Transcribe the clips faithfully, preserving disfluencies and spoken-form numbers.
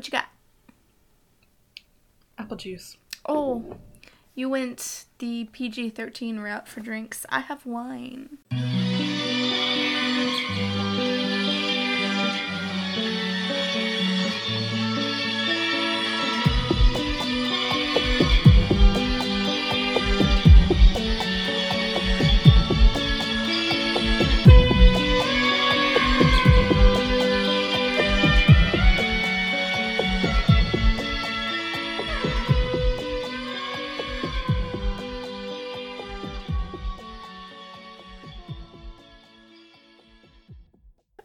What you got? Apple juice. Oh, you went the P G thirteen route for drinks. I have wine.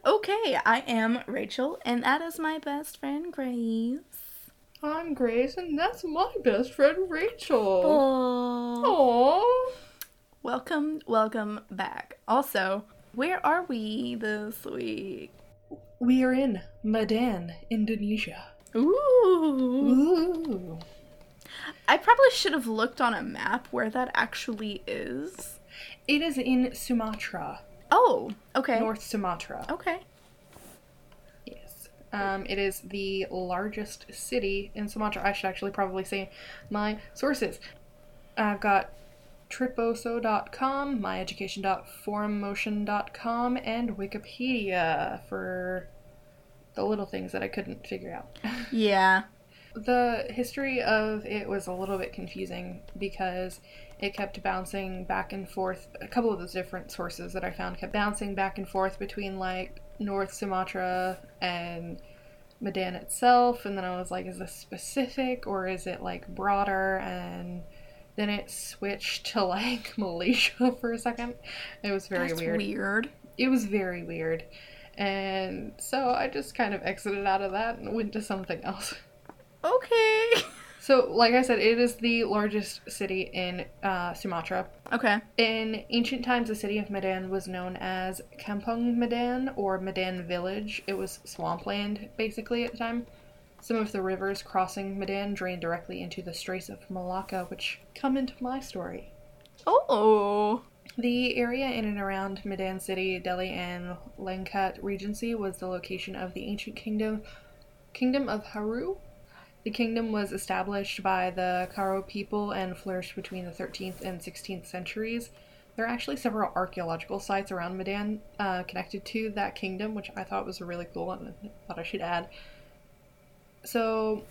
Okay, I am Rachel, and that is my best friend, Grace. I'm Grace, and that's my best friend, Rachel. Aww. Aww. Welcome, welcome back. Also, where are we this week? We are in Medan, Indonesia. Ooh. Ooh. I probably should have looked on a map where that actually is. It is in Sumatra. Oh, okay. North Sumatra. Okay. Yes. Um, it is the largest city in Sumatra. I should actually probably say my sources. I've got triposo dot com, my education dot forum motion dot com, and Wikipedia for the little things that I couldn't figure out. Yeah. The history of it was a little bit confusing because it kept bouncing back and forth. A couple of those different sources that I found kept bouncing back and forth between, like, North Sumatra and Medan itself. And then I was like, is this specific or is it, like, broader? And then it switched to, like, Malaysia for a second. It was very That's weird. weird. It was very weird. And so I just kind of exited out of that and went to something else. Okay. So, like I said, it is the largest city in uh, Sumatra. Okay. In ancient times, the city of Medan was known as Kampung Medan or Medan Village. It was swampland, basically, at the time. Some of the rivers crossing Medan drain directly into the Straits of Malacca, which come into my story. Oh! The area in and around Medan City, Delhi, and Langkat Regency was the location of the ancient kingdom, kingdom of Haru. The kingdom was established by the Karo people and flourished between the thirteenth and sixteenth centuries. There are actually several archaeological sites around Medan uh, connected to that kingdom, which I thought was really cool and I thought I should add. So,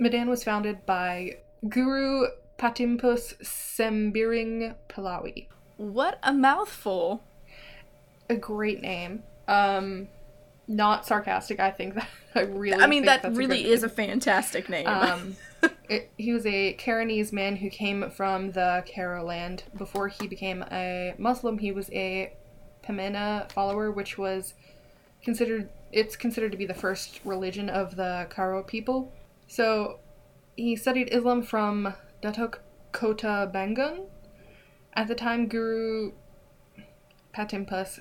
Medan was founded by Guru Patimpus Sembiring Pahlavi. What a mouthful! A great name. Um... Not sarcastic, I think that I really I mean, think that really a is a fantastic name. Um, it, he was a Karenese man who came from the Karo land. Before he became a Muslim, he was a Pemena follower, which was considered, it's considered to be the first religion of the Karo people. So he studied Islam from Datuk Kota Bangun. At the time, Guru Patimpus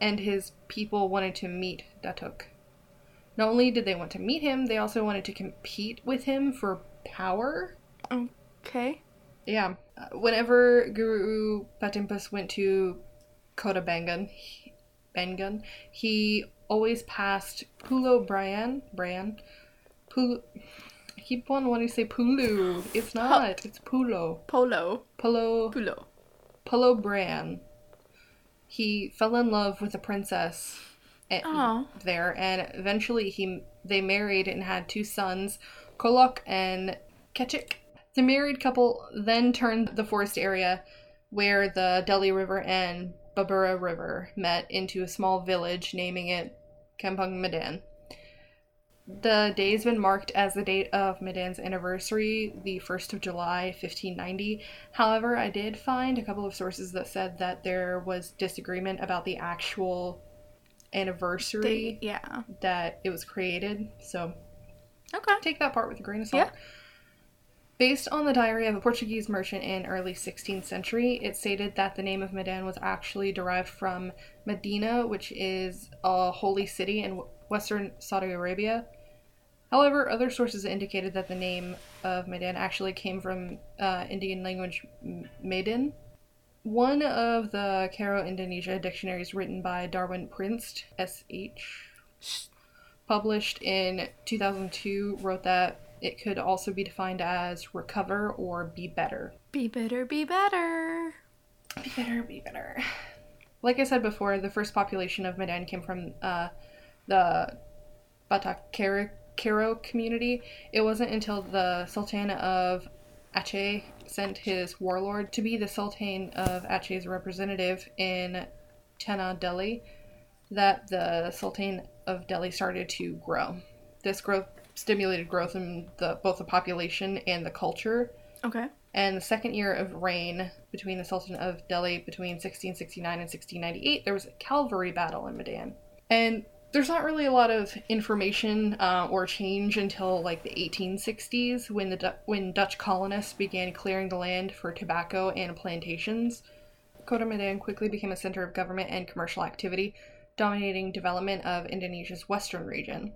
and his people wanted to meet Datuk. Not only did they want to meet him, they also wanted to compete with him for power. Okay. Yeah. Whenever Guru Patimpus went to Kota Bangun, he, Bangun, he always passed Pulau Brian. Brian. Pulu. I keep on wanting to say Pulu. It's not. It's Pulau. Polo. Polo. Pulau. Pulau Brian. He fell in love with a princess and, oh. there, and eventually he they married and had two sons, Kolok and Kechik. The married couple then turned the forest area where the Delhi River and Babura River met into a small village, naming it Kampung Medan. The day has been marked as the date of Medan's anniversary, the first of July, fifteen ninety. However, I did find a couple of sources that said that there was disagreement about the actual anniversary they, yeah. that it was created. So, okay, take that part with a grain of salt. Yeah. Based on the diary of a Portuguese merchant in early sixteenth century, it stated that the name of Medan was actually derived from Medina, which is a holy city in western Saudi Arabia. However, other sources indicated that the name of Medan actually came from uh, Indian language Maiden. One of the Karo Indonesia dictionaries written by Darwin Prinst, S H published in two thousand two, wrote that it could also be defined as recover or be better. Be better, be better. Be better, be better. Like I said before, the first population of Medan came from uh, the Batakaro community. It wasn't until the Sultan of Aceh sent his warlord to be the Sultan of Aceh's representative in Tana Delhi that the Sultan of Delhi started to grow. This growth stimulated growth in the, both the population and the culture. Okay. And the second year of reign between the Sultan of Delhi between sixteen sixty-nine and sixteen ninety-eight, there was a cavalry battle in Medan. And there's not really a lot of information uh, or change until like the eighteen sixties when the du- when Dutch colonists began clearing the land for tobacco and plantations. Kota Medan quickly became a center of government and commercial activity, dominating development of Indonesia's western region.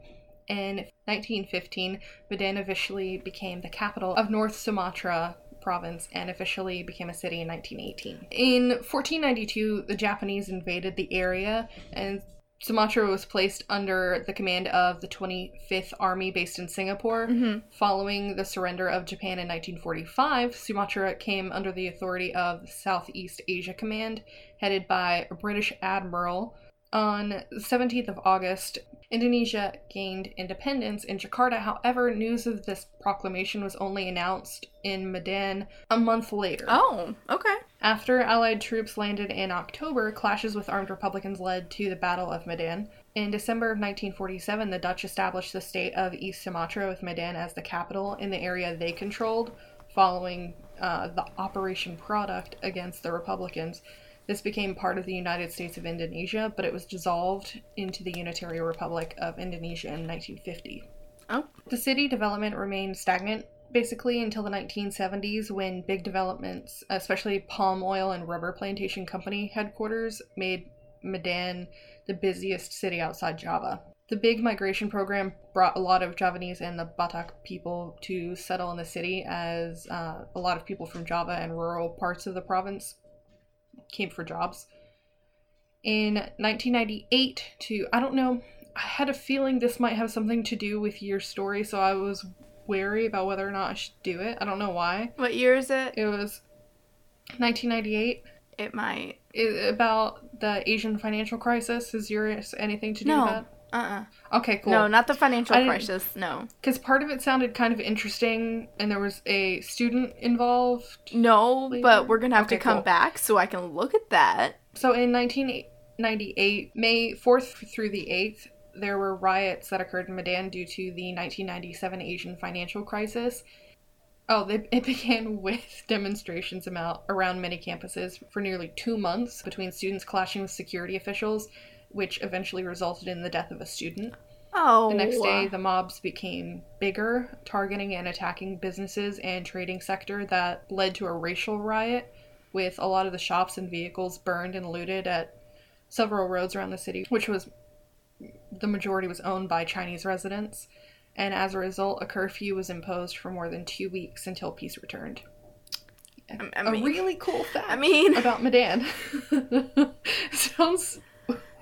In nineteen fifteen, Medan officially became the capital of North Sumatra province and officially became a city in nineteen eighteen. In fourteen ninety-two, the Japanese invaded the area and Sumatra was placed under the command of the twenty-fifth Army based in Singapore. Mm-hmm. Following the surrender of Japan in nineteen forty-five, Sumatra came under the authority of the Southeast Asia Command, headed by a British admiral. On the seventeenth of August, Indonesia gained independence in Jakarta. However, news of this proclamation was only announced in Medan a month later. Oh, okay. After Allied troops landed in October, clashes with armed Republicans led to the Battle of Medan. In December of nineteen forty-seven, the Dutch established the state of East Sumatra with Medan as the capital in the area they controlled, following uh, the Operation Product against the Republicans. This became part of the United States of Indonesia, but it was dissolved into the Unitary Republic of Indonesia in nineteen fifty. Oh. The city development remained stagnant, basically, until the nineteen seventies when big developments, especially palm oil and rubber plantation company headquarters, made Medan the busiest city outside Java. The big migration program brought a lot of Javanese and the Batak people to settle in the city as uh, a lot of people from Java and rural parts of the province came for jobs. In nineteen ninety-eight to, I don't know, I had a feeling this might have something to do with your story, so I was wary about whether or not I should do it. I don't know why. What year is it? It was nineteen ninety-eight. It might. It, about the Asian financial crisis. Is yours anything to do no. with that? No, uh-uh. Okay, cool. No, not the financial crisis, no. Because part of it sounded kind of interesting, and there was a student involved. No, later. But we're going to have okay, to come cool. back so I can look at that. So in nineteen ninety-eight, May fourth through the eighth, there were riots that occurred in Medan due to the nineteen ninety-seven Asian financial crisis. Oh, they, it began with demonstrations about, around many campuses for nearly two months between students clashing with security officials, which eventually resulted in the death of a student. Oh. The next day, the mobs became bigger, targeting and attacking businesses and trading sector that led to a racial riot, with a lot of the shops and vehicles burned and looted at several roads around the city, which was, the majority was owned by Chinese residents. And as a result, a curfew was imposed for more than two weeks until peace returned. I mean, a really cool fact I mean... about Medan. Sounds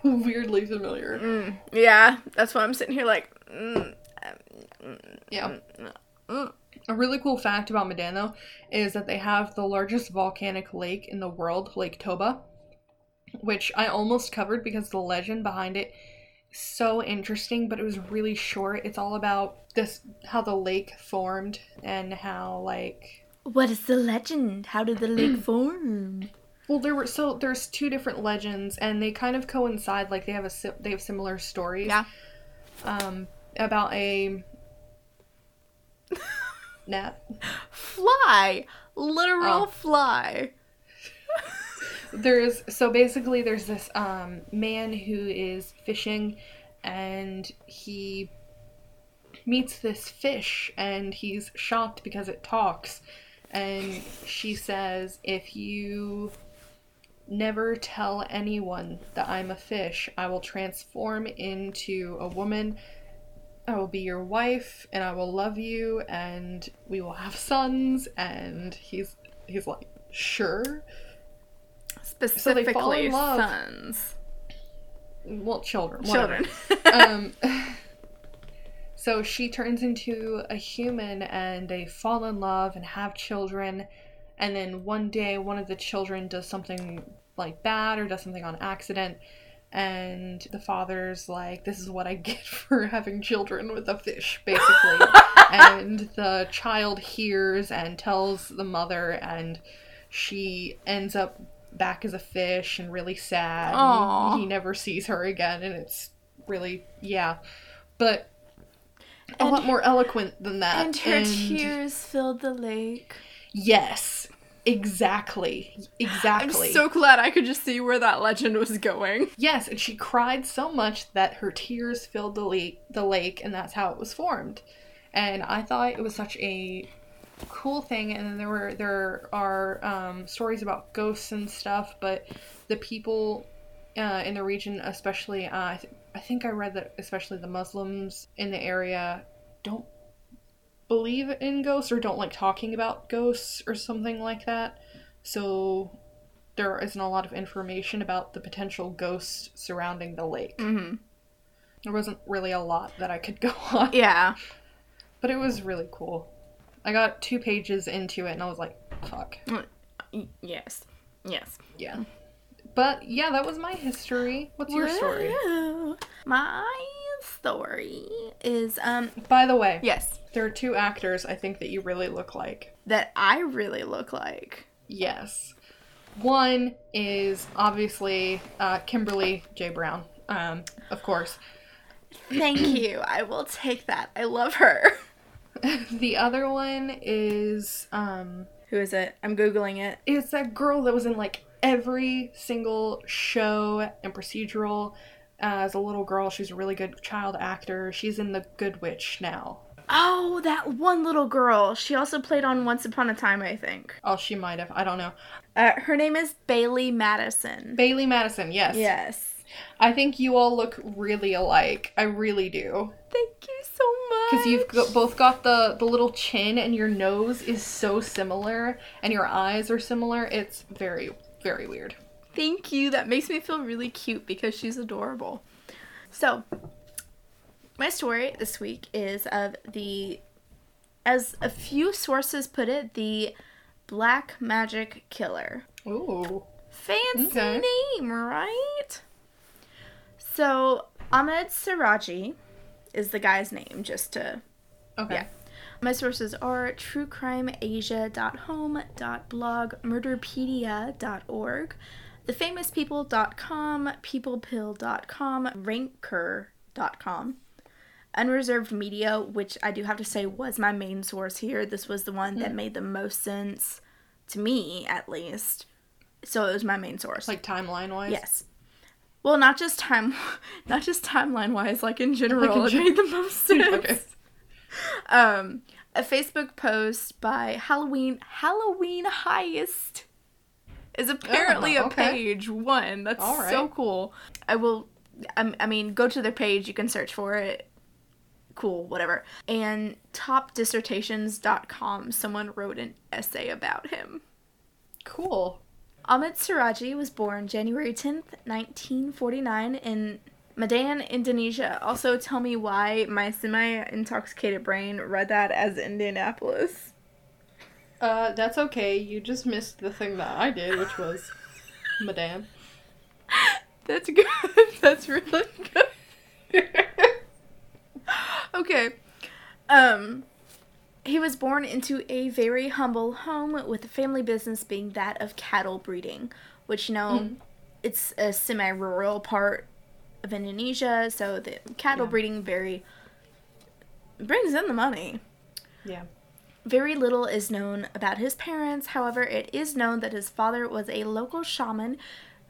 weirdly familiar. Mm, yeah, that's why I'm sitting here like, mm, mm, yeah. Mm, mm. A really cool fact about Medan, though, is that they have the largest volcanic lake in the world, Lake Toba, which I almost covered because the legend behind it is so interesting, but it was really short. It's all about this, how the lake formed and how, like... What is the legend? How did the lake form? Well, there were so there's two different legends, and they kind of coincide. Like they have a they have similar stories. Yeah. Um, about a gnat, fly, literal oh. fly. There's so basically there's this um man who is fishing, and he meets this fish, and he's shocked because it talks, and she says, "If you never tell anyone that I'm a fish, I will transform into a woman. I will be your wife and I will love you and we will have sons." And he's he's like, sure. Specifically, so they fall in love. Sons. Well, children. Children. um So she turns into a human and they fall in love and have children. And then one day, one of the children does something like bad or does something on accident. And the father's like, this is what I get for having children with a fish, basically. And the child hears and tells the mother, and she ends up back as a fish and really sad. Aww. And he never sees her again, and it's really, yeah. But a and lot more eloquent than that. And her and... tears filled the lake. Yes. Exactly. Exactly. I'm so glad I could just see where that legend was going. Yes, and she cried so much that her tears filled the lake, the lake, and that's how it was formed. And I thought it was such a cool thing. And then there were there are um, stories about ghosts and stuff, but the people uh, in the region, especially, uh, I, th- I think I read that especially the Muslims in the area don't believe in ghosts or don't like talking about ghosts or something like that. So there isn't a lot of information about the potential ghosts surrounding the lake. Mm-hmm. There wasn't really a lot that I could go on. Yeah. But it was really cool. I got two pages into it and I was like, fuck. Yes. Yes. Yeah. But yeah, that was my history. What's your story? My story is, um... by the way. Yes. There are two actors I think that you really look like. That I really look like? Yes. One is, obviously, uh, Kimberly J. Brown, um, of course. Thank you. I will take that. I love her. The other one is, um... who is it? I'm Googling it. It's that girl that was in, like, every single show and procedural. Uh, as a little girl, she's a really good child actor. She's in The Good Witch now. Oh, that one little girl. She also played on Once Upon a Time, I think. Oh, she might have. I don't know. Uh, her name is Bailey Madison. Bailey Madison, yes. Yes. I think you all look really alike. I really do. Thank you so much. Because you've got, both got the, the little chin, and your nose is so similar, and your eyes are similar. It's very, very weird. Thank you. That makes me feel really cute because she's adorable. So... my story this week is of the, as a few sources put it, the Black Magic Killer. Ooh. Fancy okay. name, right? So, Ahmed Siraji is the guy's name, just to... okay. Yeah. My sources are true crime asia dot home dot blog, murderpedia dot org, the famous people dot com, people pill dot com, ranker dot com. Unreserved Media, which I do have to say was my main source here. This was the one mm. that made the most sense to me, at least. So it was my main source. Like timeline-wise? Yes. Well, not just time, not just timeline-wise. Like in general, like in gen- it made the most sense. Okay. Um, a Facebook post by Halloween Halloween Heist is apparently oh, okay. a page one. That's All right. so cool. I will. I, I mean, go to their page. You can search for it. Cool, whatever. And top dissertations dot com, someone wrote an essay about him. Cool. Ahmed Siraji was born January tenth, nineteen forty-nine in Medan, Indonesia. Also, tell me why my semi-intoxicated brain read that as Indianapolis. Uh, that's okay. You just missed the thing that I did, which was Medan. That's good. That's really good. Okay. Um, he was born into a very humble home, with the family business being that of cattle breeding, which, you know, mm. it's a semi-rural part of Indonesia, so the cattle yeah. breeding very brings in the money. Yeah. Very little is known about his parents. However, it is known that his father was a local shaman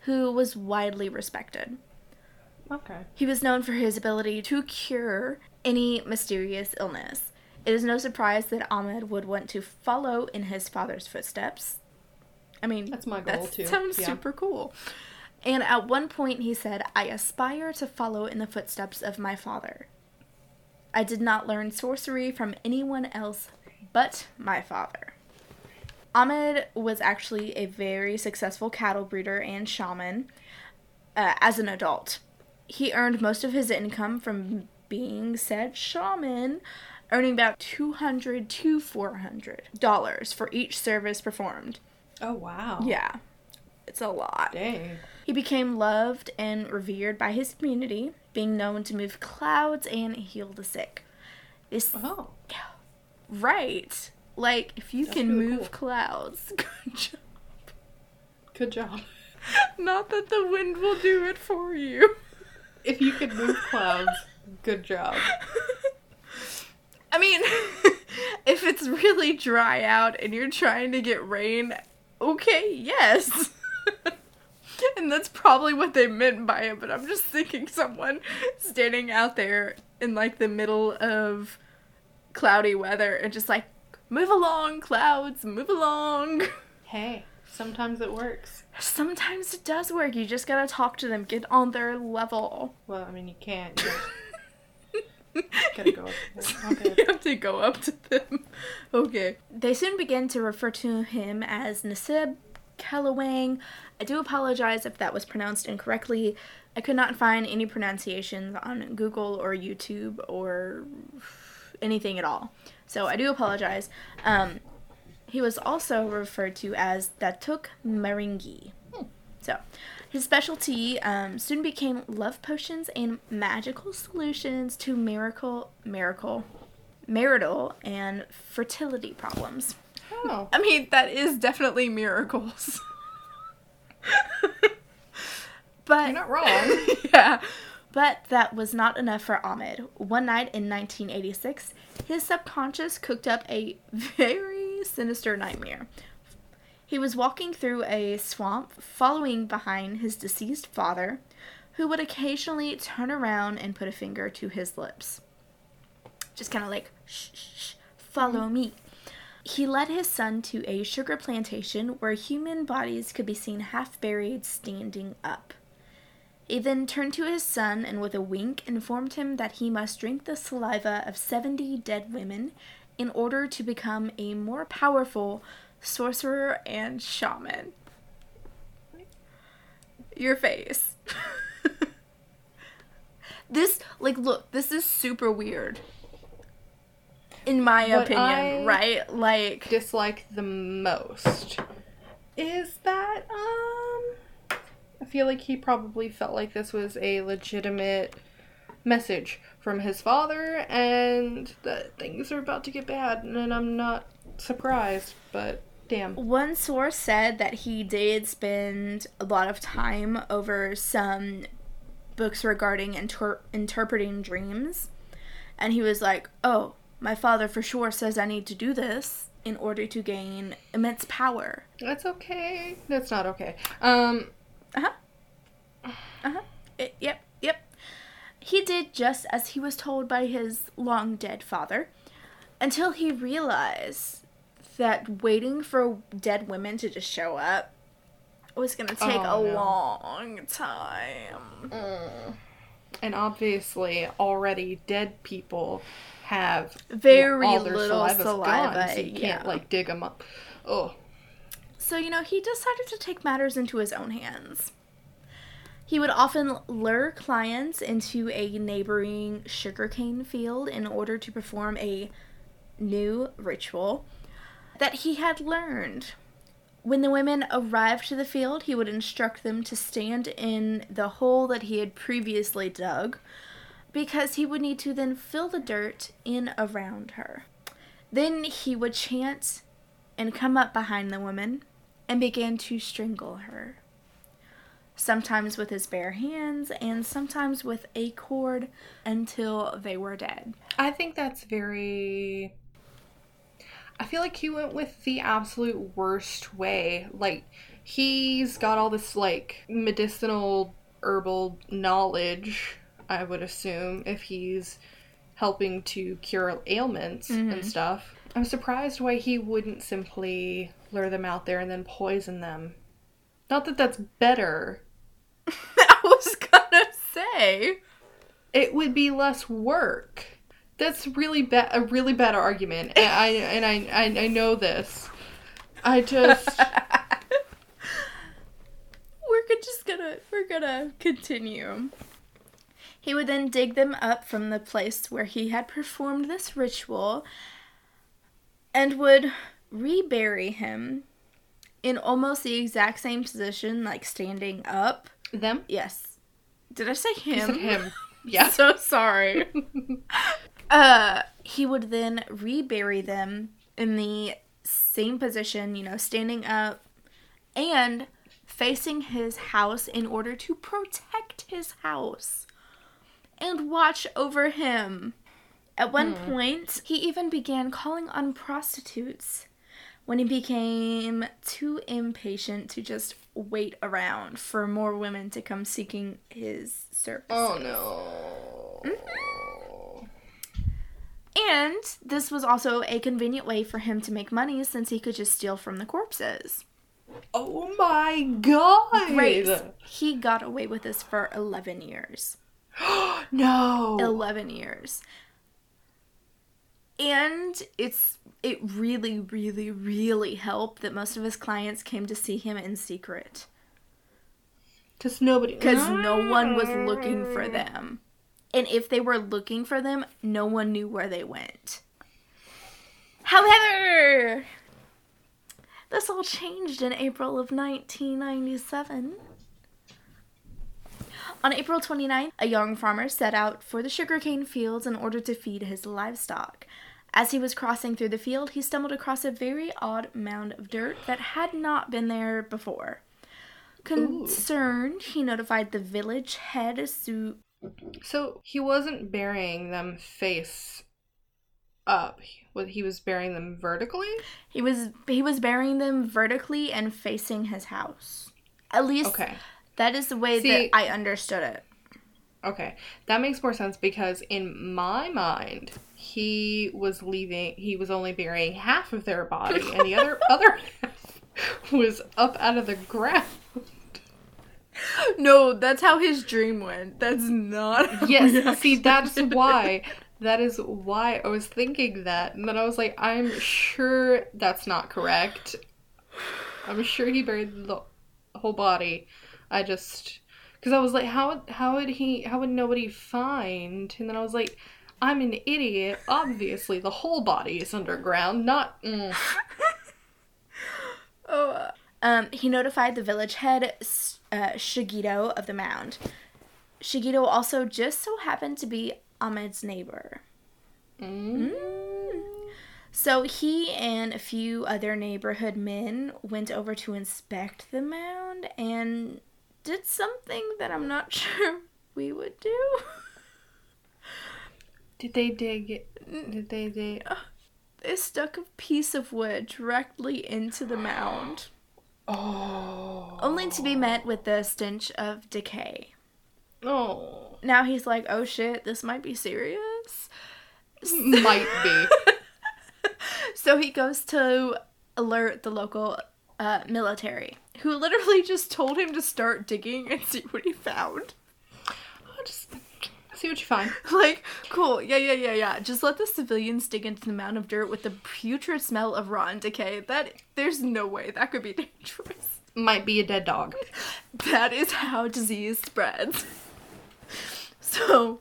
who was widely respected. Okay. He was known for his ability to cure any mysterious illness. It is no surprise that Ahmed would want to follow in his father's footsteps. I mean, that's my goal that too. That sounds yeah. super cool. And at one point he said, "I aspire to follow in the footsteps of my father. I did not learn sorcery from anyone else but my father." Ahmed was actually a very successful cattle breeder and shaman uh, as an adult. He earned most of his income from being said shaman, earning about two hundred to four hundred dollars for each service performed. Oh, wow. Yeah. It's a lot. Dang. He became loved and revered by his community, being known to move clouds and heal the sick. This, oh. Right. Like, if you That's can really move cool. clouds, good job. Good job. Not that the wind will do it for you. If you can move clouds, good job. I mean, if it's really dry out and you're trying to get rain, okay, yes. And that's probably what they meant by it, but I'm just thinking someone standing out there in, like, the middle of cloudy weather and just like, move along, clouds, move along. Hey, sometimes it works. Sometimes it does work. You just gotta talk to them. Get on their level. Well, I mean, you can't. Just... You gotta go up to them. Okay. You have to go up to them. Okay. They soon began to refer to him as Nasib Kalawang. I do apologize if that was pronounced incorrectly. I could not find any pronunciations on Google or YouTube or anything at all. So I do apologize. Um, he was also referred to as Datuk Maringi. Hmm. So his specialty um, soon became love potions and magical solutions to miracle, miracle, marital and fertility problems. Oh. I mean, that is definitely miracles. But you're not wrong. Yeah. But that was not enough for Ahmed. One night in nineteen eighty-six, his subconscious cooked up a very sinister nightmare. He was walking through a swamp, following behind his deceased father, who would occasionally turn around and put a finger to his lips. Just kind of like, shh, shh, follow me. He led his son to a sugar plantation where human bodies could be seen half buried, standing up. He then turned to his son and with a wink informed him that he must drink the saliva of seventy dead women in order to become a more powerful sorcerer and shaman. Your face. This, like, look, this is super weird. In my what opinion, I right? Like, dislike the most is that, um... I feel like he probably felt like this was a legitimate message from his father and that things are about to get bad, and I'm not surprised, but damn. One source said that he did spend a lot of time over some books regarding inter- interpreting dreams, and he was like, oh, my father for sure says I need to do this in order to gain immense power. That's okay. That's not okay. Um... Uh-huh. Uh-huh. It, yep, yep. He did just as he was told by his long-dead father, until he realized that waiting for dead women to just show up was going to take oh, a no. long time. Mm. And obviously, already dead people have very all their little saliva's saliva, gone, so you yeah. can't, like, dig them up. Ugh. So, you know, he decided to take matters into his own hands. He would often lure clients into a neighboring sugarcane field in order to perform a new ritual that he had learned. When the women arrived to the field, he would instruct them to stand in the hole that he had previously dug, because he would need to then fill the dirt in around her. Then he would chant and come up behind the woman and began to strangle her, sometimes with his bare hands and sometimes with a cord, until they were dead. I think that's very... I feel like he went with the absolute worst way. Like, he's got all this, like, medicinal herbal knowledge, I would assume, if he's helping to cure ailments mm-hmm. and stuff. I'm surprised why he wouldn't simply lure them out there and then poison them. Not that that's better. I was gonna say. It would be less work. That's really ba- a really bad argument. And I and I, I, I know this. I just... we're just gonna, we're gonna continue. He would then dig them up from the place where he had performed this ritual and would rebury him in almost the exact same position, like standing up. Them? Yes. Did I say him? You said him. Yeah. So sorry. uh, he would then rebury them in the same position, you know, standing up and facing his house in order to protect his house and watch over him. At one mm. point, he even began calling on prostitutes when he became too impatient to just wait around for more women to come seeking his services. Oh, no. Mm-hmm. And this was also a convenient way for him to make money since he could just steal from the corpses. Oh, my God. Right. He got away with this for eleven years. No. eleven years. And it's it really, really, really helped that most of his clients came to see him in secret. Because nobody... Because no one was looking for them. And if they were looking for them, no one knew where they went. However, this all changed in April of nineteen ninety-seven. On April twenty-ninth, a young farmer set out for the sugarcane fields in order to feed his livestock. As he was crossing through the field, he stumbled across a very odd mound of dirt that had not been there before. Concerned, Ooh. He notified the village head. Su- so he wasn't burying them face up. He was burying them vertically? He was he was burying them vertically and facing his house. At least okay. That is the way See, that I understood it. Okay. That makes more sense because in my mind, he was leaving, he was only burying half of their body and the other other half was up out of the ground. No, that's how his dream went. That's not. Yes, see, that's why. That is why I was thinking that. And then I was like, I'm sure that's not correct. I'm sure he buried the whole body. I just, because I was like, how how would he, how would nobody find? And then I was like, I'm an idiot. Obviously, the whole body is underground, not. Mm. oh. Um. He notified the village head, uh, Shigeto, of the mound. Shigeto also just so happened to be Ahmed's neighbor. Mm. Mm. So he and a few other neighborhood men went over to inspect the mound and did something that I'm not sure we would do. Did they dig it? Did they dig uh, They stuck a piece of wood directly into the mound. Oh. Only to be met with the stench of decay. Oh. Now he's like, oh shit, this might be serious. Might be. So he goes to alert the local uh, military, who literally just told him to start digging and see what he found. I'll just see what you find. Like, cool, yeah, yeah, yeah, yeah. Just let the civilians dig into the mound of dirt with the putrid smell of rotten decay. That, there's no way. That could be dangerous. Might be a dead dog. That is how disease spreads. So,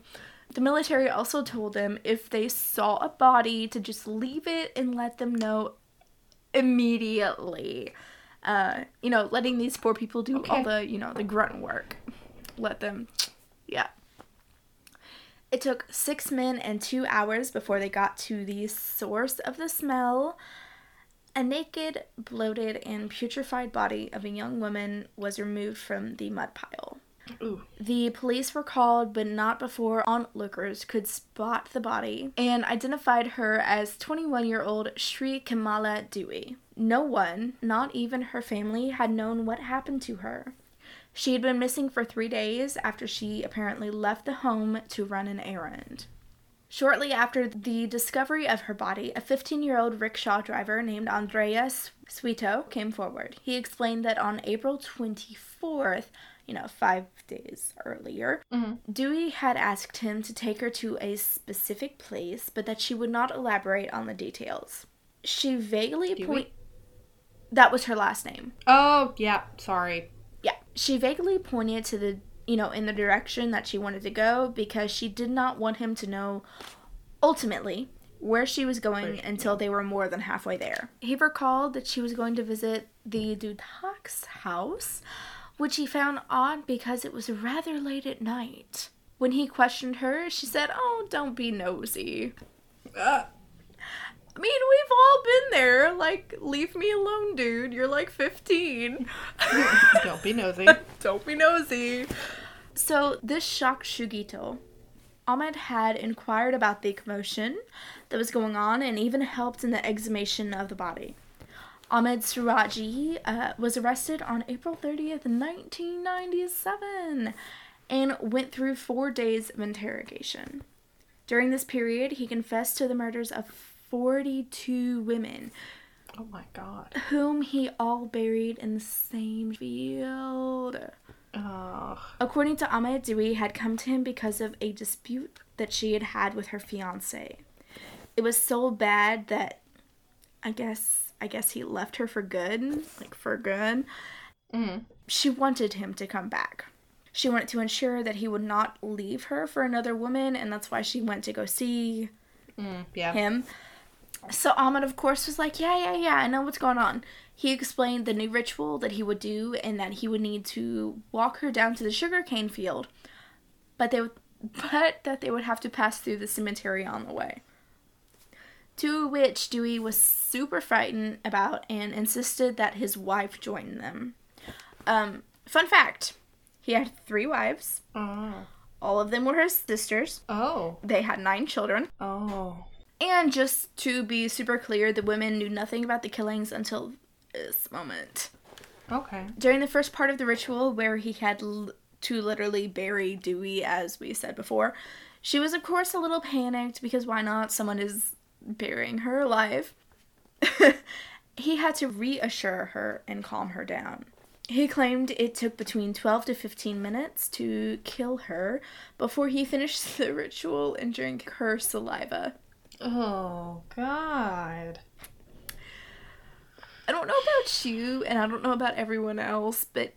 the military also told them if they saw a body to just leave it and let them know immediately. Uh, you know, letting these poor people do okay. all the, you know, the grunt work. Let them, yeah. It took six men and two hours before they got to the source of the smell. A naked, bloated, and putrefied body of a young woman was removed from the mud pile. Ooh. The police were called, but not before onlookers could spot the body and identified her as twenty-one-year-old Sri Kamala Dewey. No one, not even her family, had known what happened to her. She had been missing for three days after she apparently left the home to run an errand. Shortly after the discovery of her body, a fifteen-year-old rickshaw driver named Andreas Suito came forward. He explained that on April twenty-fourth, you know, five days earlier, mm-hmm. Dewey had asked him to take her to a specific place, but that she would not elaborate on the details. She vaguely point... That was her last name. Oh, yeah, sorry. Yeah, she vaguely pointed to the, you know, in the direction that she wanted to go, because she did not want him to know, ultimately, where she was going First, until they were more than halfway there. He recalled that she was going to visit the Dutac's house, which he found odd because it was rather late at night. When he questioned her, she said, "Oh, don't be nosy." Uh, I mean, we've all been there. Like, leave me alone, dude. You're like fifteen. Don't be nosy. Don't be nosy. So this shocked Shugito. Ahmed had inquired about the commotion that was going on and even helped in the exhumation of the body. Ahmed Suraji uh, was arrested on April thirtieth, nineteen ninety-seven, and went through four days of interrogation. During this period, he confessed to the murders of forty-two women. Oh my God. Whom he all buried in the same field. Oh. According to Ahmed, Dewey had come to him because of a dispute that she had had with her fiancé. It was so bad that I guess I guess he left her for good, like for good. Mm. She wanted him to come back. She wanted to ensure that he would not leave her for another woman, and that's why she went to go see mm, yeah. him. So Ahmed, of course, was like, yeah, yeah, yeah, I know what's going on. He explained the new ritual that he would do and that he would need to walk her down to the sugarcane field, but they would, but that they would have to pass through the cemetery on the way. To which Dewey was super frightened about and insisted that his wife join them. Um, fun fact, he had three wives. Oh. All of them were his sisters. Oh. They had nine children. Oh. And just to be super clear, the women knew nothing about the killings until this moment. Okay. During the first part of the ritual, where he had l- to literally bury Dewey, as we said before, she was, of course, a little panicked, because why not? Someone is burying her alive. He had to reassure her and calm her down. He claimed it took between twelve to fifteen minutes to kill her before he finished the ritual and drank her saliva. Oh, God. I don't know about you, and I don't know about everyone else, but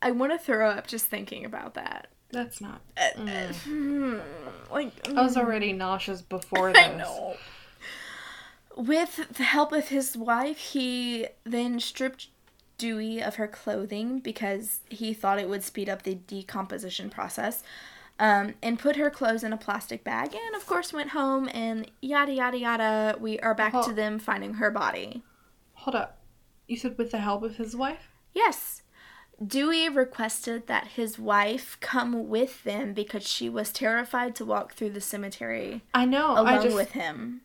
I want to throw up just thinking about that. That's not... Uh, mm. Like mm. I was already nauseous before this. I know. With the help of his wife, he then stripped Dewey of her clothing because he thought it would speed up the decomposition process. Um, and put her clothes in a plastic bag, and of course went home, and yada yada yada, we are back hold, to them finding her body. Hold up. You said with the help of his wife? Yes. Dewey requested that his wife come with them because she was terrified to walk through the cemetery I know, alone I just... with him.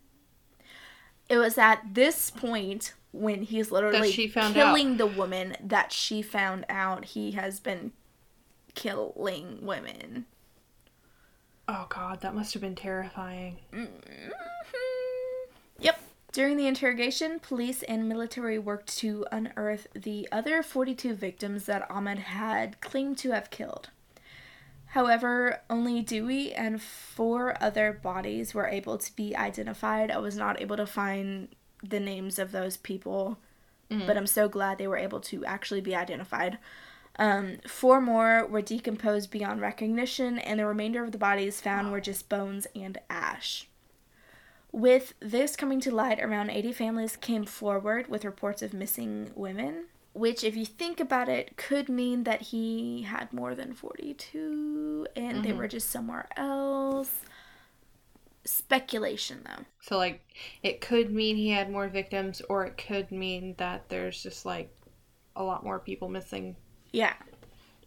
It was at this point when he's literally she found killing out. the woman that she found out he has been killing women. Oh, God, that must have been terrifying. Mm-hmm. Yep. During the interrogation, police and military worked to unearth the other forty-two victims that Ahmed had claimed to have killed. However, only Dewey and four other bodies were able to be identified. I was not able to find the names of those people, mm-hmm. but I'm so glad they were able to actually be identified. Um, four more were decomposed beyond recognition, and the remainder of the bodies found wow. were just bones and ash. With this coming to light, around eighty families came forward with reports of missing women, which, if you think about it, could mean that he had more than forty-two, and mm-hmm. they were just somewhere else. Speculation, though. So, like, it could mean he had more victims, or it could mean that there's just, like, a lot more people missing. Yeah.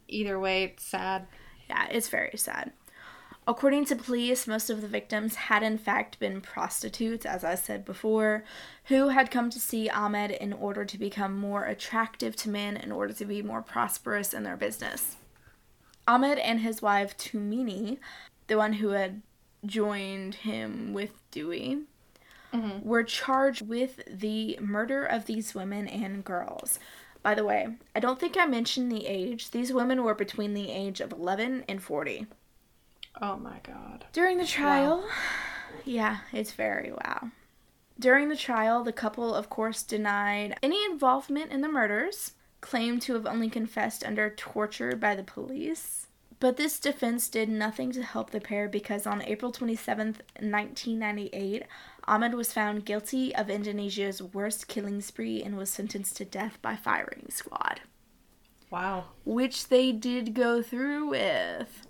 Either way, it's sad. Yeah, it's very sad. According to police, most of the victims had in fact been prostitutes, as I said before, who had come to see Ahmed in order to become more attractive to men in order to be more prosperous in their business. Ahmed and his wife, Tumini, the one who had joined him with Dewey, mm-hmm. were charged with the murder of these women and girls. By the way, I don't think I mentioned the age. These women were between the age of eleven and forty. Oh my God. During the trial, wow. yeah, it's very wow. During the trial, the couple, of course, denied any involvement in the murders, claimed to have only confessed under torture by the police, But this defense did nothing to help the pair because on April twenty-seventh, nineteen ninety-eight, Ahmed was found guilty of Indonesia's worst killing spree and was sentenced to death by firing squad. Wow. Which they did go through with.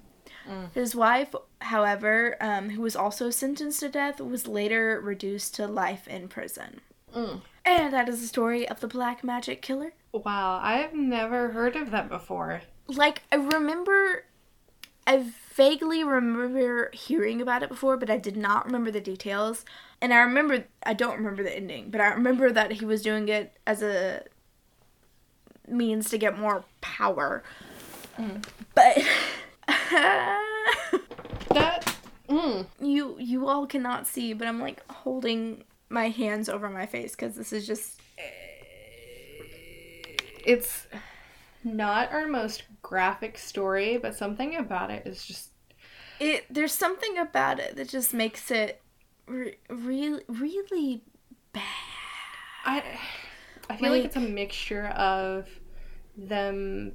Mm. His wife, however, um, who was also sentenced to death, was later reduced to life in prison. Mm. And that is the story of the Black Magic Killer. Wow, I've never heard of that before. Like, I remember... I vaguely remember hearing about it before, but I did not remember the details. And I remember, I don't remember the ending, but I remember that he was doing it as a means to get more power. Mm. But that mm. you you all cannot see, but I'm like holding my hands over my face because this is just it's. Not our most graphic story, but something about it is just... it. There's something about it that just makes it re- re- really bad. I, I feel like, like it's a mixture of them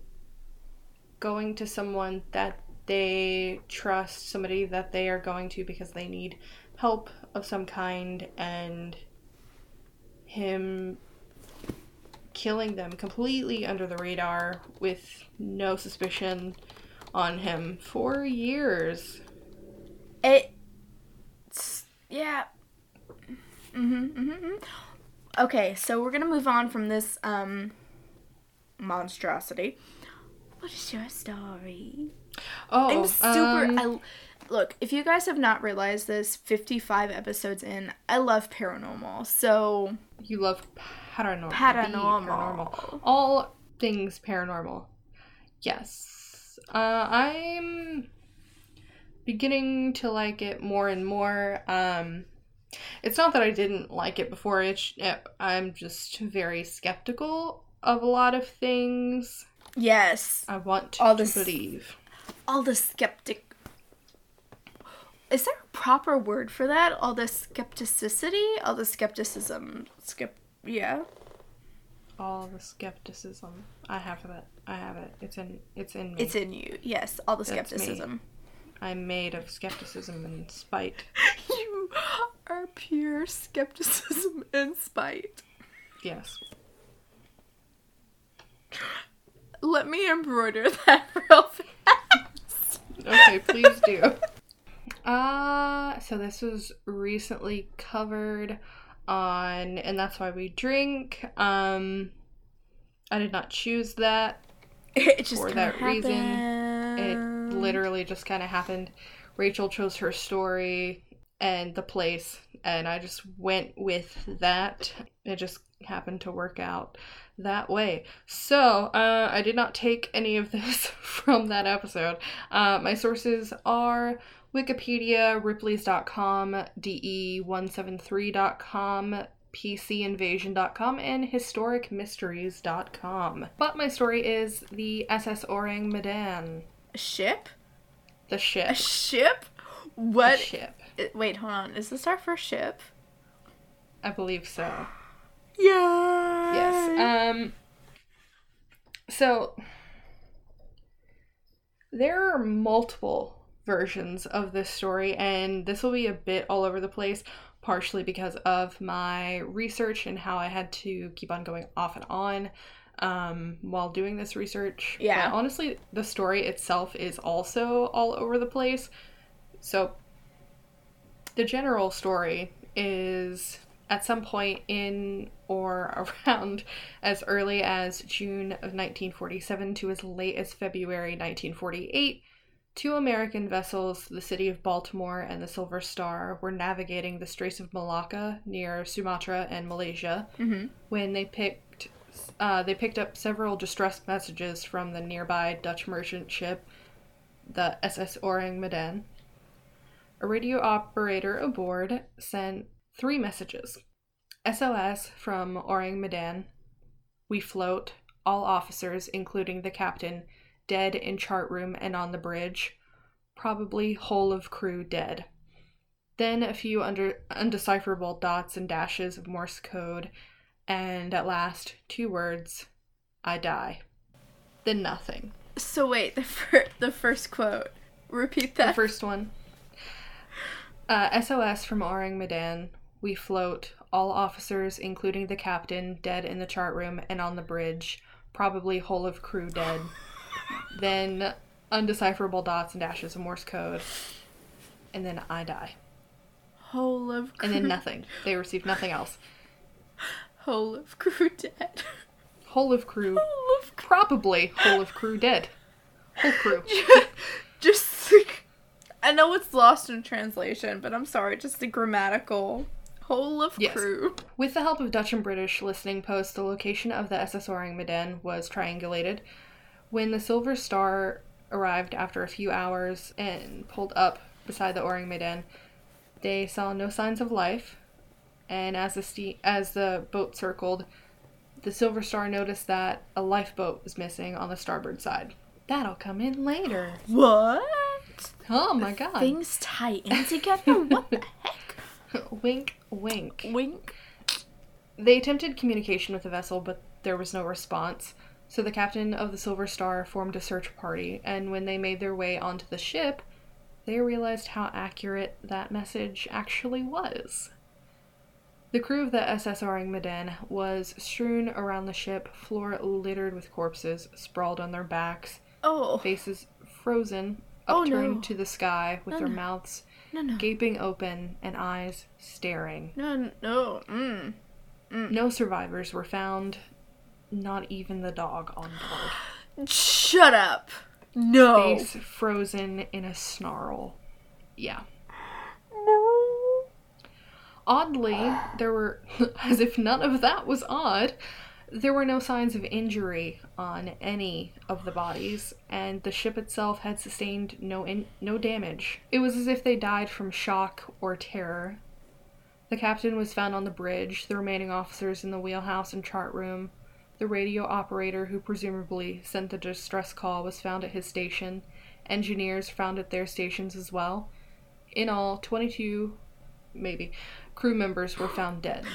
going to someone that they trust, somebody that they are going to because they need help of some kind, and him... killing them completely under the radar with no suspicion on him for years. It's, yeah. Mm-hmm, mm-hmm, mm-hmm. Okay, so we're gonna move on from this, um, monstrosity. What is your story? Oh, I'm super, um... I, look, if you guys have not realized this, fifty-five episodes in, I love paranormal, so... You love paranormal. Paranormal. paranormal. All things paranormal. Yes. Uh, I'm beginning to like it more and more. Um, it's not that I didn't like it before. It's, I'm just very skeptical of a lot of things. Yes. I want to all the believe. All the skeptic... Is there a proper word for that? All the skepticity? All the skepticism? Skep- yeah. All the skepticism. I have that. I have it. It's in It's in me. It's in you. Yes. All the That's skepticism. Me. I'm made of skepticism and spite. You are pure skepticism and spite. Yes. Let me embroider that real fast. Okay, please do. Uh, so this was recently covered on And That's Why We Drink. Um, I did not choose that it just for that happened. reason. It literally just kind of happened. Rachel chose her story and the place, and I just went with that. It just happened to work out that way. So, uh, I did not take any of this from that episode. Uh, my sources are... Wikipedia, Ripley's dot com, D E one seventy-three dot com, P C Invasion dot com, and Historic Mysteries dot com. But my story is the S S Orang Medan. A ship? The ship. A ship? What? A ship. Wait, hold on. Is this our first ship? I believe so. Yay! Yes. Um. So, there are multiple... versions of this story, and this will be a bit all over the place, partially because of my research and how I had to keep on going off and on um while doing this research. Yeah, but honestly the story itself is also all over the place. So the general story is at some point in or around as early as June of nineteen forty-seven to as late as February nineteen forty-eight, two American vessels, the City of Baltimore and the Silver Star, were navigating the Straits of Malacca near Sumatra and Malaysia mm-hmm. when they picked uh, they picked up several distress messages from the nearby Dutch merchant ship, the S S Orang Medan. A radio operator aboard sent three messages. S O S from Orang Medan. We float. All officers, including the captain, dead in chart room and on the bridge, probably whole of crew dead. Then a few under undecipherable dots and dashes of Morse code, and at last two words, I die. Then nothing. So wait, the fir- the first quote. Repeat that. The first one. Uh, S O S from Orang Medan. We float. All officers, including the captain, dead in the chart room and on the bridge. Probably whole of crew dead. Then undecipherable dots and dashes of Morse code. And then I die. Whole of crew. And then nothing. They received nothing else. Whole of crew dead. Whole of crew. Whole of crew. Probably whole of crew dead. Whole crew. Just, just like, I know it's lost in translation, but I'm sorry, just the grammatical. Whole of yes. crew. With the help of Dutch and British listening posts, the location of the S S Orang Medan was triangulated. When the Silver Star arrived after a few hours and pulled up beside the Orang Medan, they saw no signs of life, and as the ste- as the boat circled, the Silver Star noticed that a lifeboat was missing on the starboard side. That'll come in later. What? Oh my god. Things tie in together? What the heck? Wink, wink. Wink. They attempted communication with the vessel, but there was no response. So the captain of the Silver Star formed a search party, and when they made their way onto the ship, they realized how accurate that message actually was. The crew of the S S Orang Medan was strewn around the ship, floor littered with corpses, sprawled on their backs, oh. faces frozen, upturned oh, no. to the sky, with no, their no. mouths no, no. gaping open and eyes staring. No, no. Mm. Mm. No survivors were found, not even the dog on board. Shut up! No. Face frozen in a snarl. Yeah. No. Oddly, there were, as if none of that was odd, there were no signs of injury on any of the bodies, and the ship itself had sustained no in- no damage. It was as if they died from shock or terror. The captain was found on the bridge, the remaining officers in the wheelhouse and chart room. The radio operator who presumably sent the distress call was found at his station. Engineers found at their stations as well. In all, twenty-two, maybe, crew members were found dead.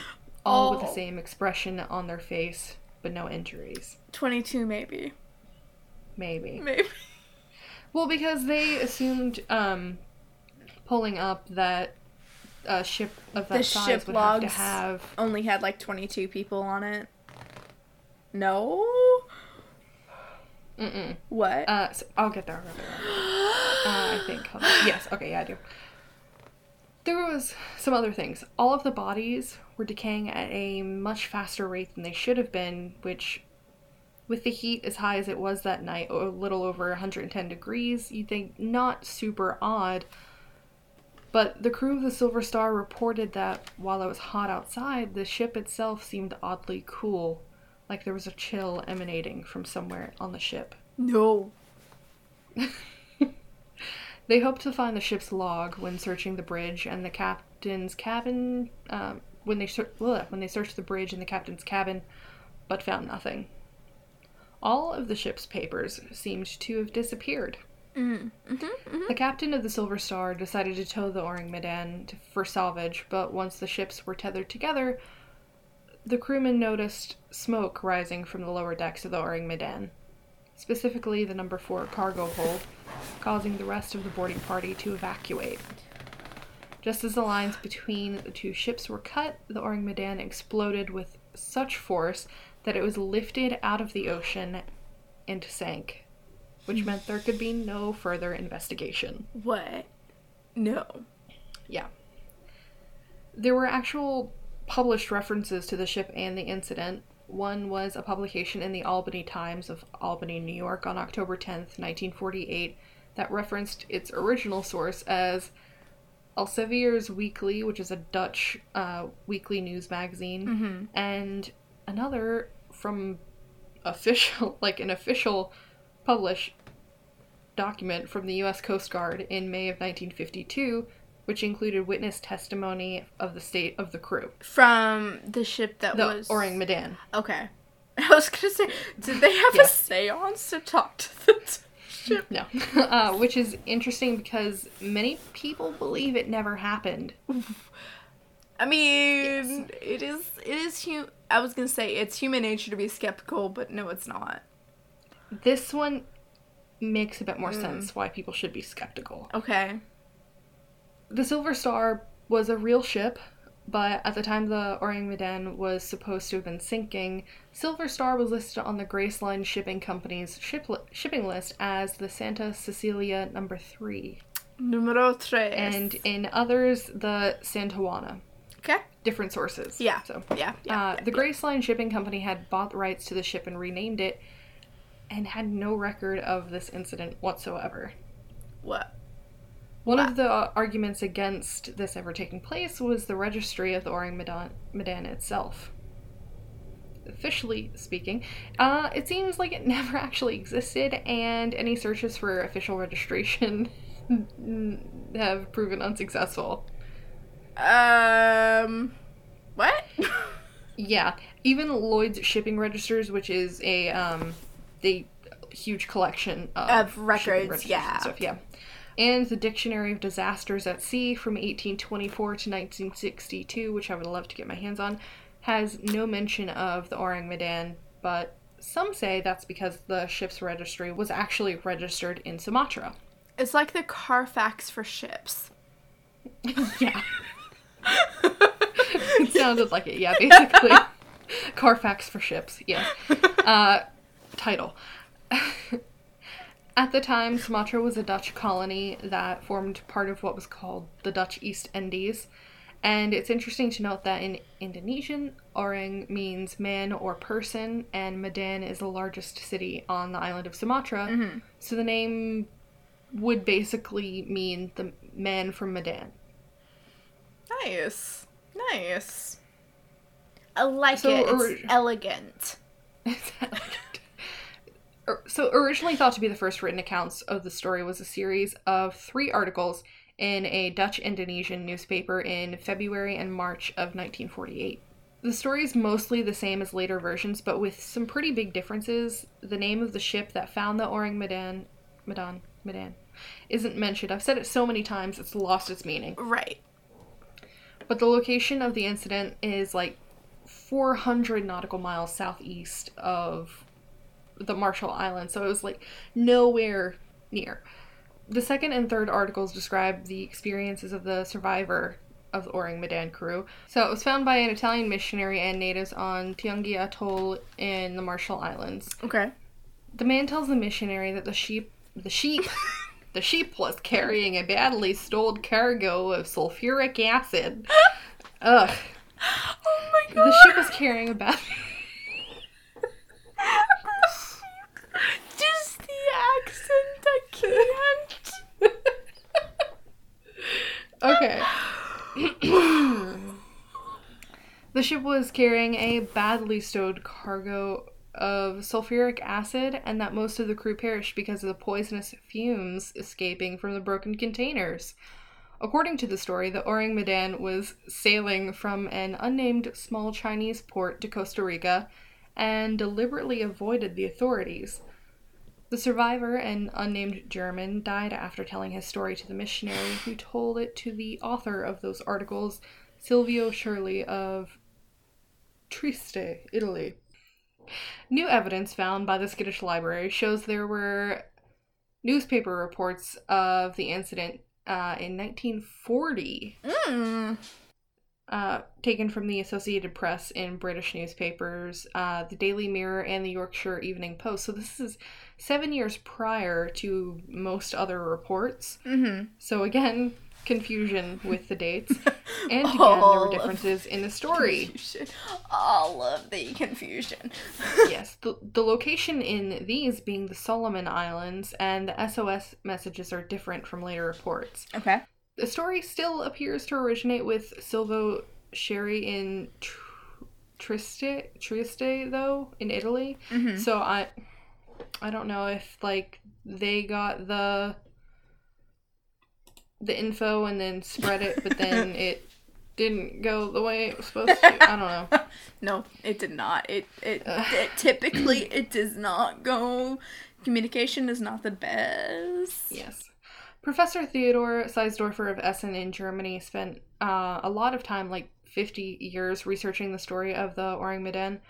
All oh. with the same expression on their face, but no injuries. twenty-two, maybe. Maybe. Maybe. Well, because they assumed, um, pulling up that a ship of that the size would have to have... only had, like, twenty-two people on it. No? Mm-mm. What? Uh, so I'll get there. I'll get there. uh, I think. Hold on. Yes. Okay, yeah, I do. There was some other things. All of the bodies were decaying at a much faster rate than they should have been, which, with the heat as high as it was that night, a little over one hundred ten degrees, you'd think not super odd. But the crew of the Silver Star reported that while it was hot outside, the ship itself seemed oddly cool. Like there was a chill emanating from somewhere on the ship. No. They hoped to find the ship's log when searching the bridge and the captain's cabin. Um, when they ser- bleh, when they searched the bridge and the captain's cabin, but found nothing. All of the ship's papers seemed to have disappeared. Mm. Mm-hmm, mm-hmm. The captain of the Silver Star decided to tow the Orang Medan to- for salvage, but once the ships were tethered together, the crewmen noticed smoke rising from the lower decks of the Orang Medan, specifically the number four cargo hold, causing the rest of the boarding party to evacuate. Just as the lines between the two ships were cut, the Orang Medan exploded with such force that it was lifted out of the ocean and sank, which meant there could be no further investigation. What? No. Yeah. There were actual published references to the ship and the incident. One was a publication in the Albany Times of Albany, New York on October tenth, nineteen forty-eight that referenced its original source as Elsevier's Weekly, which is a Dutch uh, weekly news magazine, mm-hmm. and another from official, like an official published document from the U S Coast Guard in May of nineteen fifty-two, which included witness testimony of the state of the crew. From the ship that the was... The Orang Medan. Okay. I was gonna say, did they have yes. a seance to talk to the t- ship? No. Uh, which is interesting because many people believe it never happened. I mean, yes. it is... It is hu- I was gonna say, it's human nature to be skeptical, but no, it's not. This one makes a bit more mm. sense why people should be skeptical. Okay. The Silver Star was a real ship, but at the time the Orang Medan was supposed to have been sinking, Silver Star was listed on the Grace Line Shipping Company's ship li- shipping list as the Santa Cecilia Number three. Numero tres. And in others, the Santa Juana. Okay. Different sources. Yeah. So, yeah. yeah, uh, yeah the yeah. Grace Line Shipping Company had bought the rights to the ship and renamed it, and had no record of this incident whatsoever. What? One what? of the uh, arguments against this ever taking place was the registry of the Orang Medan, Medan itself. Officially speaking, uh, it seems like it never actually existed, and any searches for official registration have proven unsuccessful. Um, what? Yeah, even Lloyd's Shipping Registers, which is a, um... the huge collection of, of records, yeah. And stuff, yeah. And the Dictionary of Disasters at Sea from eighteen twenty-four to nineteen sixty-two, which I would love to get my hands on, has no mention of the Orang Medan, but some say that's because the ship's registry was actually registered in Sumatra. It's like the Carfax for ships. Yeah. It sounded like it, yeah, basically. Carfax for ships, yes. Uh... Title. At the time, Sumatra was a Dutch colony that formed part of what was called the Dutch East Indies, and it's interesting to note that in Indonesian, Orang means man or person, and Medan is the largest city on the island of Sumatra, mm-hmm. so the name would basically mean the man from Medan. Nice. Nice. I like so, it. It's or- elegant. It's elegant. So originally thought to be the first written accounts of the story was a series of three articles in a Dutch-Indonesian newspaper in February and March of nineteen forty-eight. The story is mostly the same as later versions, but with some pretty big differences. The name of the ship that found the Orang Medan, Medan, Medan, isn't mentioned. I've said it so many times, it's lost its meaning. Right. But the location of the incident is like four hundred nautical miles southeast of the Marshall Islands, so it was like nowhere near. The second and third articles describe the experiences of the survivor of the Orang Medan crew. So it was found by an Italian missionary and natives on Tiangi Atoll in the Marshall Islands. Okay. The man tells the missionary that the sheep, the sheep, the sheep was carrying a badly stored cargo of sulfuric acid. Ugh. Oh my god. The ship was carrying a bad. Just the accent, I can't. Okay. The ship was carrying a badly stowed cargo of sulfuric acid, and that most of the crew perished because of the poisonous fumes escaping from the broken containers. According to the story, the Orang Medan was sailing from an unnamed small Chinese port to Costa Rica and deliberately avoided the authorities. The survivor, an unnamed German, died after telling his story to the missionary, who told it to the author of those articles, Silvio Shirley of Trieste, Italy. New evidence found by the Skittish Library shows there were newspaper reports of the incident uh, in nineteen forty. Mm. Uh, taken from the Associated Press in British newspapers, uh, the Daily Mirror, and the Yorkshire Evening Post. So this is seven years prior to most other reports. Mm-hmm. So again, confusion with the dates. And again, there were differences in the story. Confusion. All of the confusion. Yes, the, the location in these being the Solomon Islands, and the S O S messages are different from later reports. Okay. The story still appears to originate with Silvio Shirley in Tr- Trieste, Trieste, though, in Italy. Mm-hmm. So I, I don't know if like they got the, the info and then spread it, but then it didn't go the way it was supposed to. I don't know. No, it did not. It it, it typically it does not go. Communication is not the best. Yes. Professor Theodor Seisdorfer of Essen in Germany spent uh, a lot of time, like fifty years, researching the story of the Orang Medan,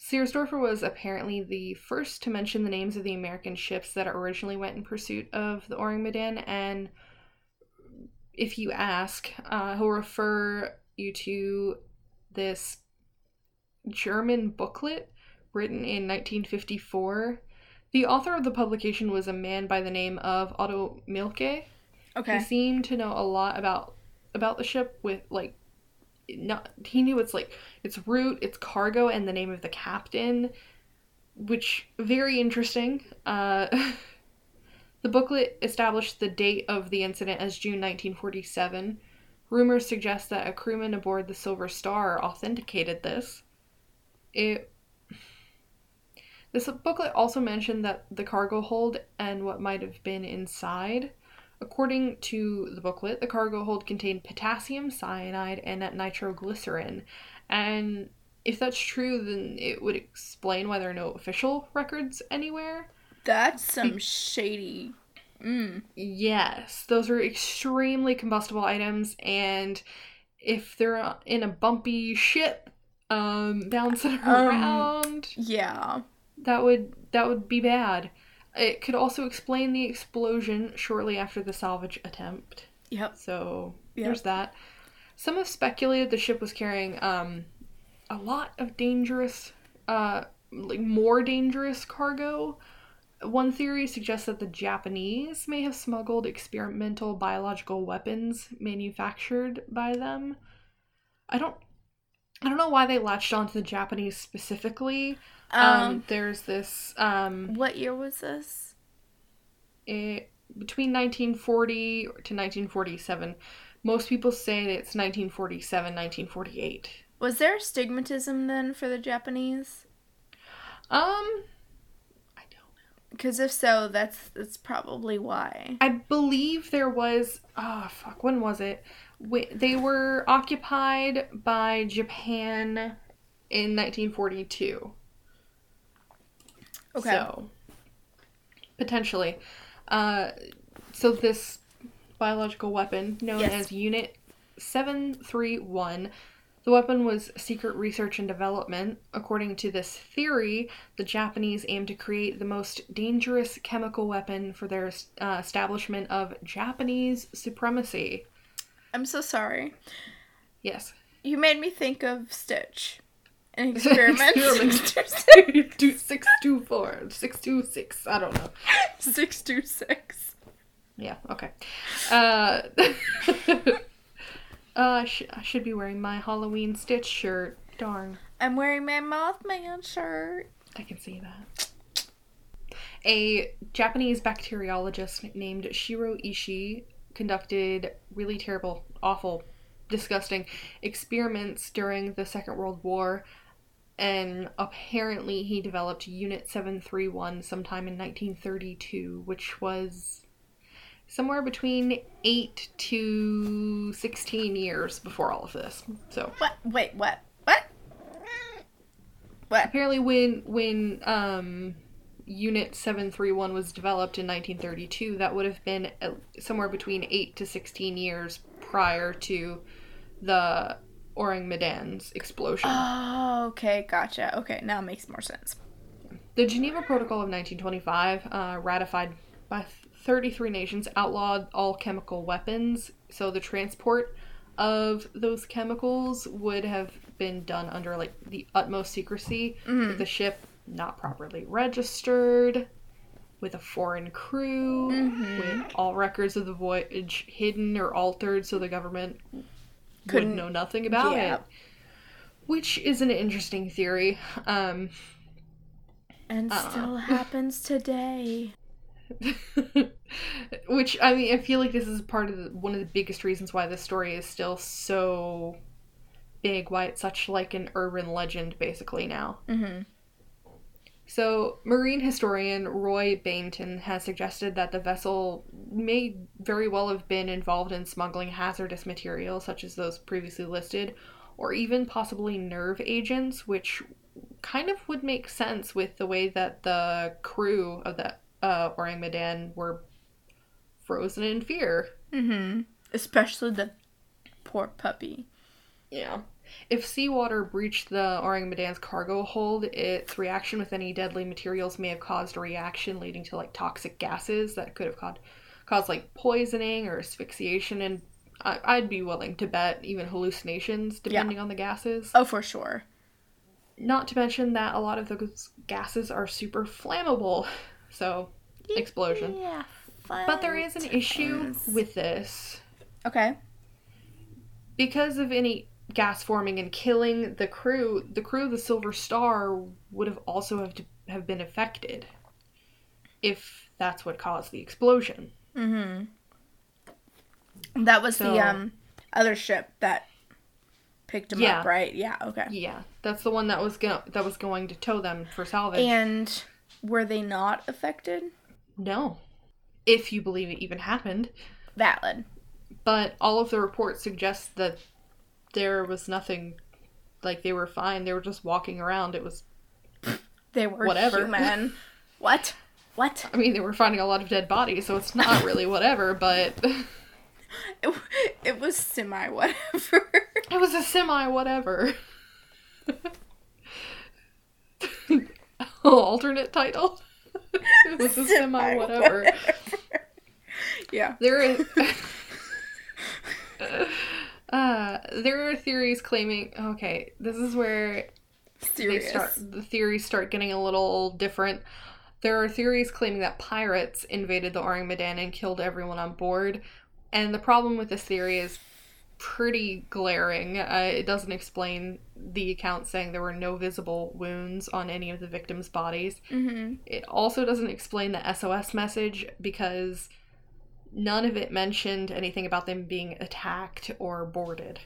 Seersdorfer was apparently the first to mention the names of the American ships that originally went in pursuit of the Orang-Medan, and if you ask, uh, he'll refer you to this German booklet written in nineteen fifty-four. The author of the publication was a man by the name of Otto Mielke. Okay. He seemed to know a lot about about the ship with, like, not, he knew its, like, its route, its cargo, and the name of the captain, which, very interesting. Uh, the booklet established the date of the incident as June nineteen forty-seven. Rumors suggest that a crewman aboard the Silver Star authenticated this. It... This booklet also mentioned that the cargo hold and what might have been inside. According to the booklet, the cargo hold contained potassium cyanide and nitroglycerin. And if that's true, then it would explain why there are no official records anywhere. That's some Be- shady... Mm. Yes, those are extremely combustible items, and if they're in a bumpy ship, um, bouncing around, um, yeah, that would that would be bad. It could also explain the explosion shortly after the salvage attempt. Yep. So yep. There's that. Some have speculated the ship was carrying um a lot of dangerous, uh, like more dangerous cargo. One theory suggests that the Japanese may have smuggled experimental biological weapons manufactured by them. I don't I don't know why they latched onto the Japanese specifically. Um, um there's this um what year was this? It, between nineteen forty to nineteen forty-seven. Most people say that it's nineteen forty-seven, nineteen forty-eight. Was there stigmatism then for the Japanese? Um Because if so, that's that's probably why. I believe there was... Oh, fuck. When was it? We, they were occupied by Japan in nineteen forty-two. Okay. So, potentially. Uh, so this biological weapon, known yes. as Unit seven three one... The weapon was secret research and development. According to this theory, the Japanese aimed to create the most dangerous chemical weapon for their uh, establishment of Japanese supremacy. I'm so sorry. Yes. You made me think of Stitch. An experiment. Experiment. Two, six, two, four. Six, two, six. I don't know. Six, two, six. Yeah, okay. Uh... Uh, sh- I should be wearing my Halloween Stitch shirt. Darn. I'm wearing my Mothman shirt. I can see that. A Japanese bacteriologist named Shiro Ishii conducted really terrible, awful, disgusting experiments during the Second World War, and apparently he developed Unit seven three one sometime in nineteen thirty-two, which was... somewhere between eight to sixteen years before all of this. So what? Wait, what? What? What? Apparently, when when um, Unit seven three one was developed in nineteen thirty-two, that would have been somewhere between eight to sixteen years prior to the Orang-Medan's explosion. Oh, okay, gotcha. Okay, now it makes more sense. The Geneva Protocol of nineteen twenty-five, uh, ratified by thirty-three nations, outlawed all chemical weapons, so the transport of those chemicals would have been done under, like, the utmost secrecy, mm. with the ship not properly registered, with a foreign crew, mm-hmm. with all records of the voyage hidden or altered, so the government couldn't know nothing about yeah. it. Which is an interesting theory. Um, and uh, still happens today. Which, I mean, I feel like this is part of the, one of the biggest reasons why this story is still so big, why it's such, like, an urban legend, basically, now. Mm-hmm. So, marine historian Roy Bainton has suggested that the vessel may very well have been involved in smuggling hazardous materials, such as those previously listed, or even possibly nerve agents, which kind of would make sense with the way that the crew of the Uh, Orang-Medan were frozen in fear. Mm-hmm. Especially the poor puppy. Yeah. If seawater breached the Orang Medan's cargo hold, its reaction with any deadly materials may have caused a reaction leading to, like, toxic gases that could have caused, caused like, poisoning or asphyxiation, and I- I'd be willing to bet even hallucinations, depending yeah. on the gases. Oh, for sure. Not to mention that a lot of those gases are super flammable, so yeah, explosion. Yeah, but there is an issue with this. Okay. Because of any gas forming and killing the crew, the crew of the Silver Star would have also have to have been affected, if that's what caused the explosion. Mm-hmm. That was so, the um other ship that picked them yeah. up, right? Yeah. Okay. Yeah, that's the one that was go- that was going to tow them for salvage. And were they not affected? No, if you believe it even happened. Valid. But all of the reports suggest that there was nothing, like, they were fine. They were just walking around. It was They were whatever. Human. What? What? I mean, they were finding a lot of dead bodies, so it's not really whatever, but... It, it was semi-whatever. It was a semi-whatever. Alternate title? It was a semi-whatever. Semi-whatever. Yeah. There is... Uh, there are theories claiming... Okay, this is where they start, the theories start getting a little different. There are theories claiming that pirates invaded the Orang Medan and killed everyone on board. And the problem with this theory is pretty glaring. Uh, it doesn't explain the account saying there were no visible wounds on any of the victims' bodies. Mm-hmm. It also doesn't explain the S O S message because... none of it mentioned anything about them being attacked or boarded.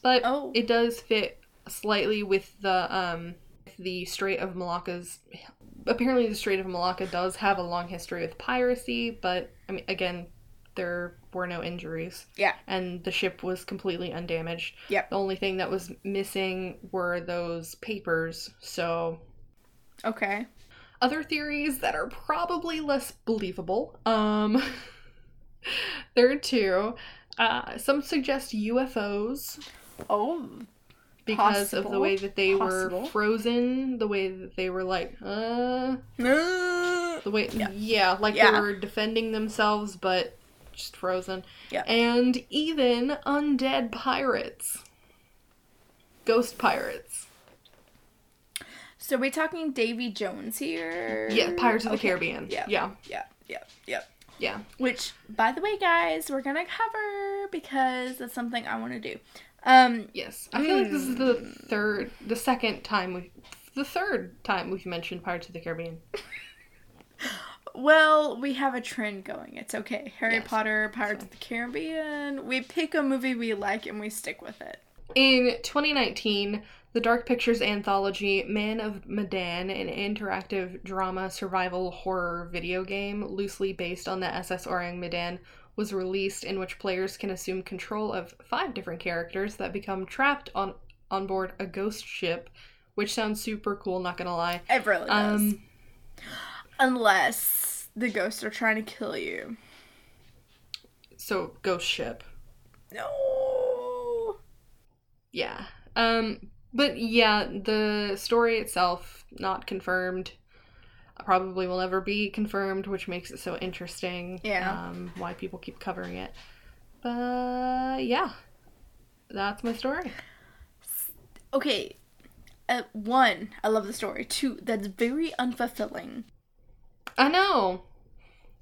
But oh. it does fit slightly with the um the Strait of Malacca's... Apparently the Strait of Malacca does have a long history with piracy, but, I mean, again, there were no injuries. Yeah. And the ship was completely undamaged. Yep. The only thing that was missing were those papers, so... Okay. Other theories that are probably less believable. Um, there are two. Uh, some suggest U F Os. Oh, because possible. Of the way that they possible. Were frozen, the way that they were like, uh, the way, yeah, yeah like yeah. they were defending themselves, but just frozen. Yeah, and even undead pirates, ghost pirates. So are we talking Davy Jones here? Yeah, Pirates of the okay. Caribbean. Yeah. Yeah. Yeah. Yeah. Yeah. Yeah. Which, by the way, guys, we're going to cover because that's something I want to do. Um, yes. I mm. feel like this is the third, the second time, we, the third time we've mentioned Pirates of the Caribbean. Well, we have a trend going. It's okay. Harry yes. Potter, Pirates so. Of the Caribbean. We pick a movie we like and we stick with it. In twenty nineteen... the Dark Pictures anthology, Man of Medan, an interactive drama survival horror video game loosely based on the S S Orang Medan, was released, in which players can assume control of five different characters that become trapped on, on board a ghost ship, which sounds super cool, not gonna lie. It really um, does. Unless the ghosts are trying to kill you. So, ghost ship. No! Yeah. Um... But yeah, the story itself, not confirmed, probably will never be confirmed, which makes it so interesting. Yeah. Um, why people keep covering it. But yeah, that's my story. Okay, uh, one, I love the story. Two, that's very unfulfilling. I know.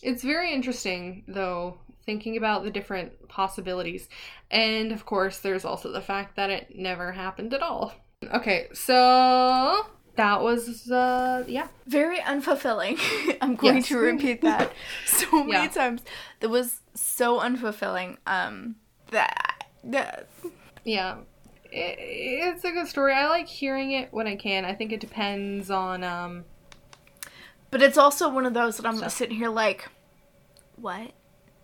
It's very interesting, though, thinking about the different possibilities. And, of course, there's also the fact that it never happened at all. Okay, so that was, uh, yeah. Very unfulfilling. I'm going yes. to repeat that so many yeah. times. That was so unfulfilling. Um, that, that. Yeah. It, it's a good story. I like hearing it when I can. I think it depends on, um. But it's also one of those that I'm so. sitting here like, what?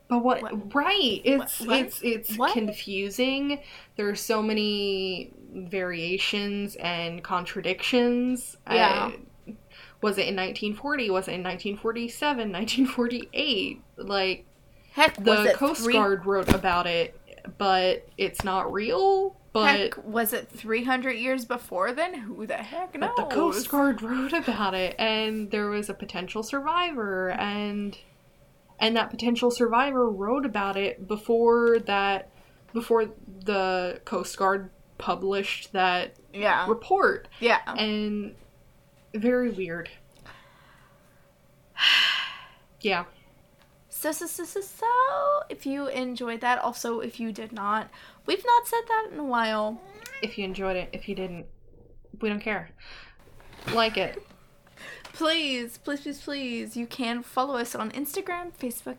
But what, what? Right, it's, what? it's, it's what? confusing. There are so many variations and contradictions. Yeah. I, was it in nineteen forty? Was it in nineteen forty-seven? nineteen forty-eight? Like, heck, the Coast three? Guard wrote about it, but it's not real? But heck, was it three hundred years before then? Who the heck knows? But the Coast Guard wrote about it, and there was a potential survivor, and and that potential survivor wrote about it before that, before the Coast Guard published that yeah. report. Yeah. And very weird. Yeah. So, so, so, so, so, if you enjoyed that, also, if you did not, we've not said that in a while. If you enjoyed it, if you didn't, we don't care. Like it. Please, please, please, please, you can follow us on Instagram, Facebook,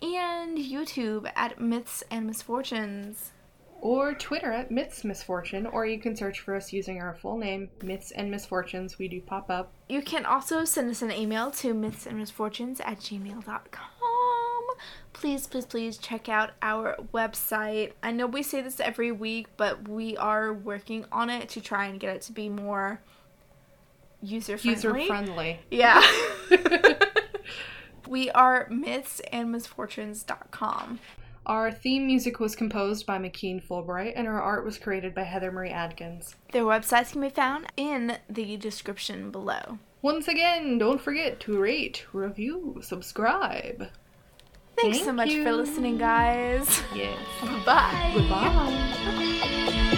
and YouTube at Myths and Misfortunes. Or Twitter at Myths Misfortune, or you can search for us using our full name, Myths and Misfortunes. We do pop up. You can also send us an email to myths and misfortunes at gmail dot com. Please, please, please check out our website. I know we say this every week, but we are working on it to try and get it to be more user-friendly. User-friendly. Yeah. We are myths and misfortunes dot com. Our theme music was composed by McKean Fulbright, and our art was created by Heather Marie Adkins. Their websites can be found in the description below. Once again, don't forget to rate, review, subscribe. Thanks Thank so much you. for listening, guys. Yes. Bye. Goodbye.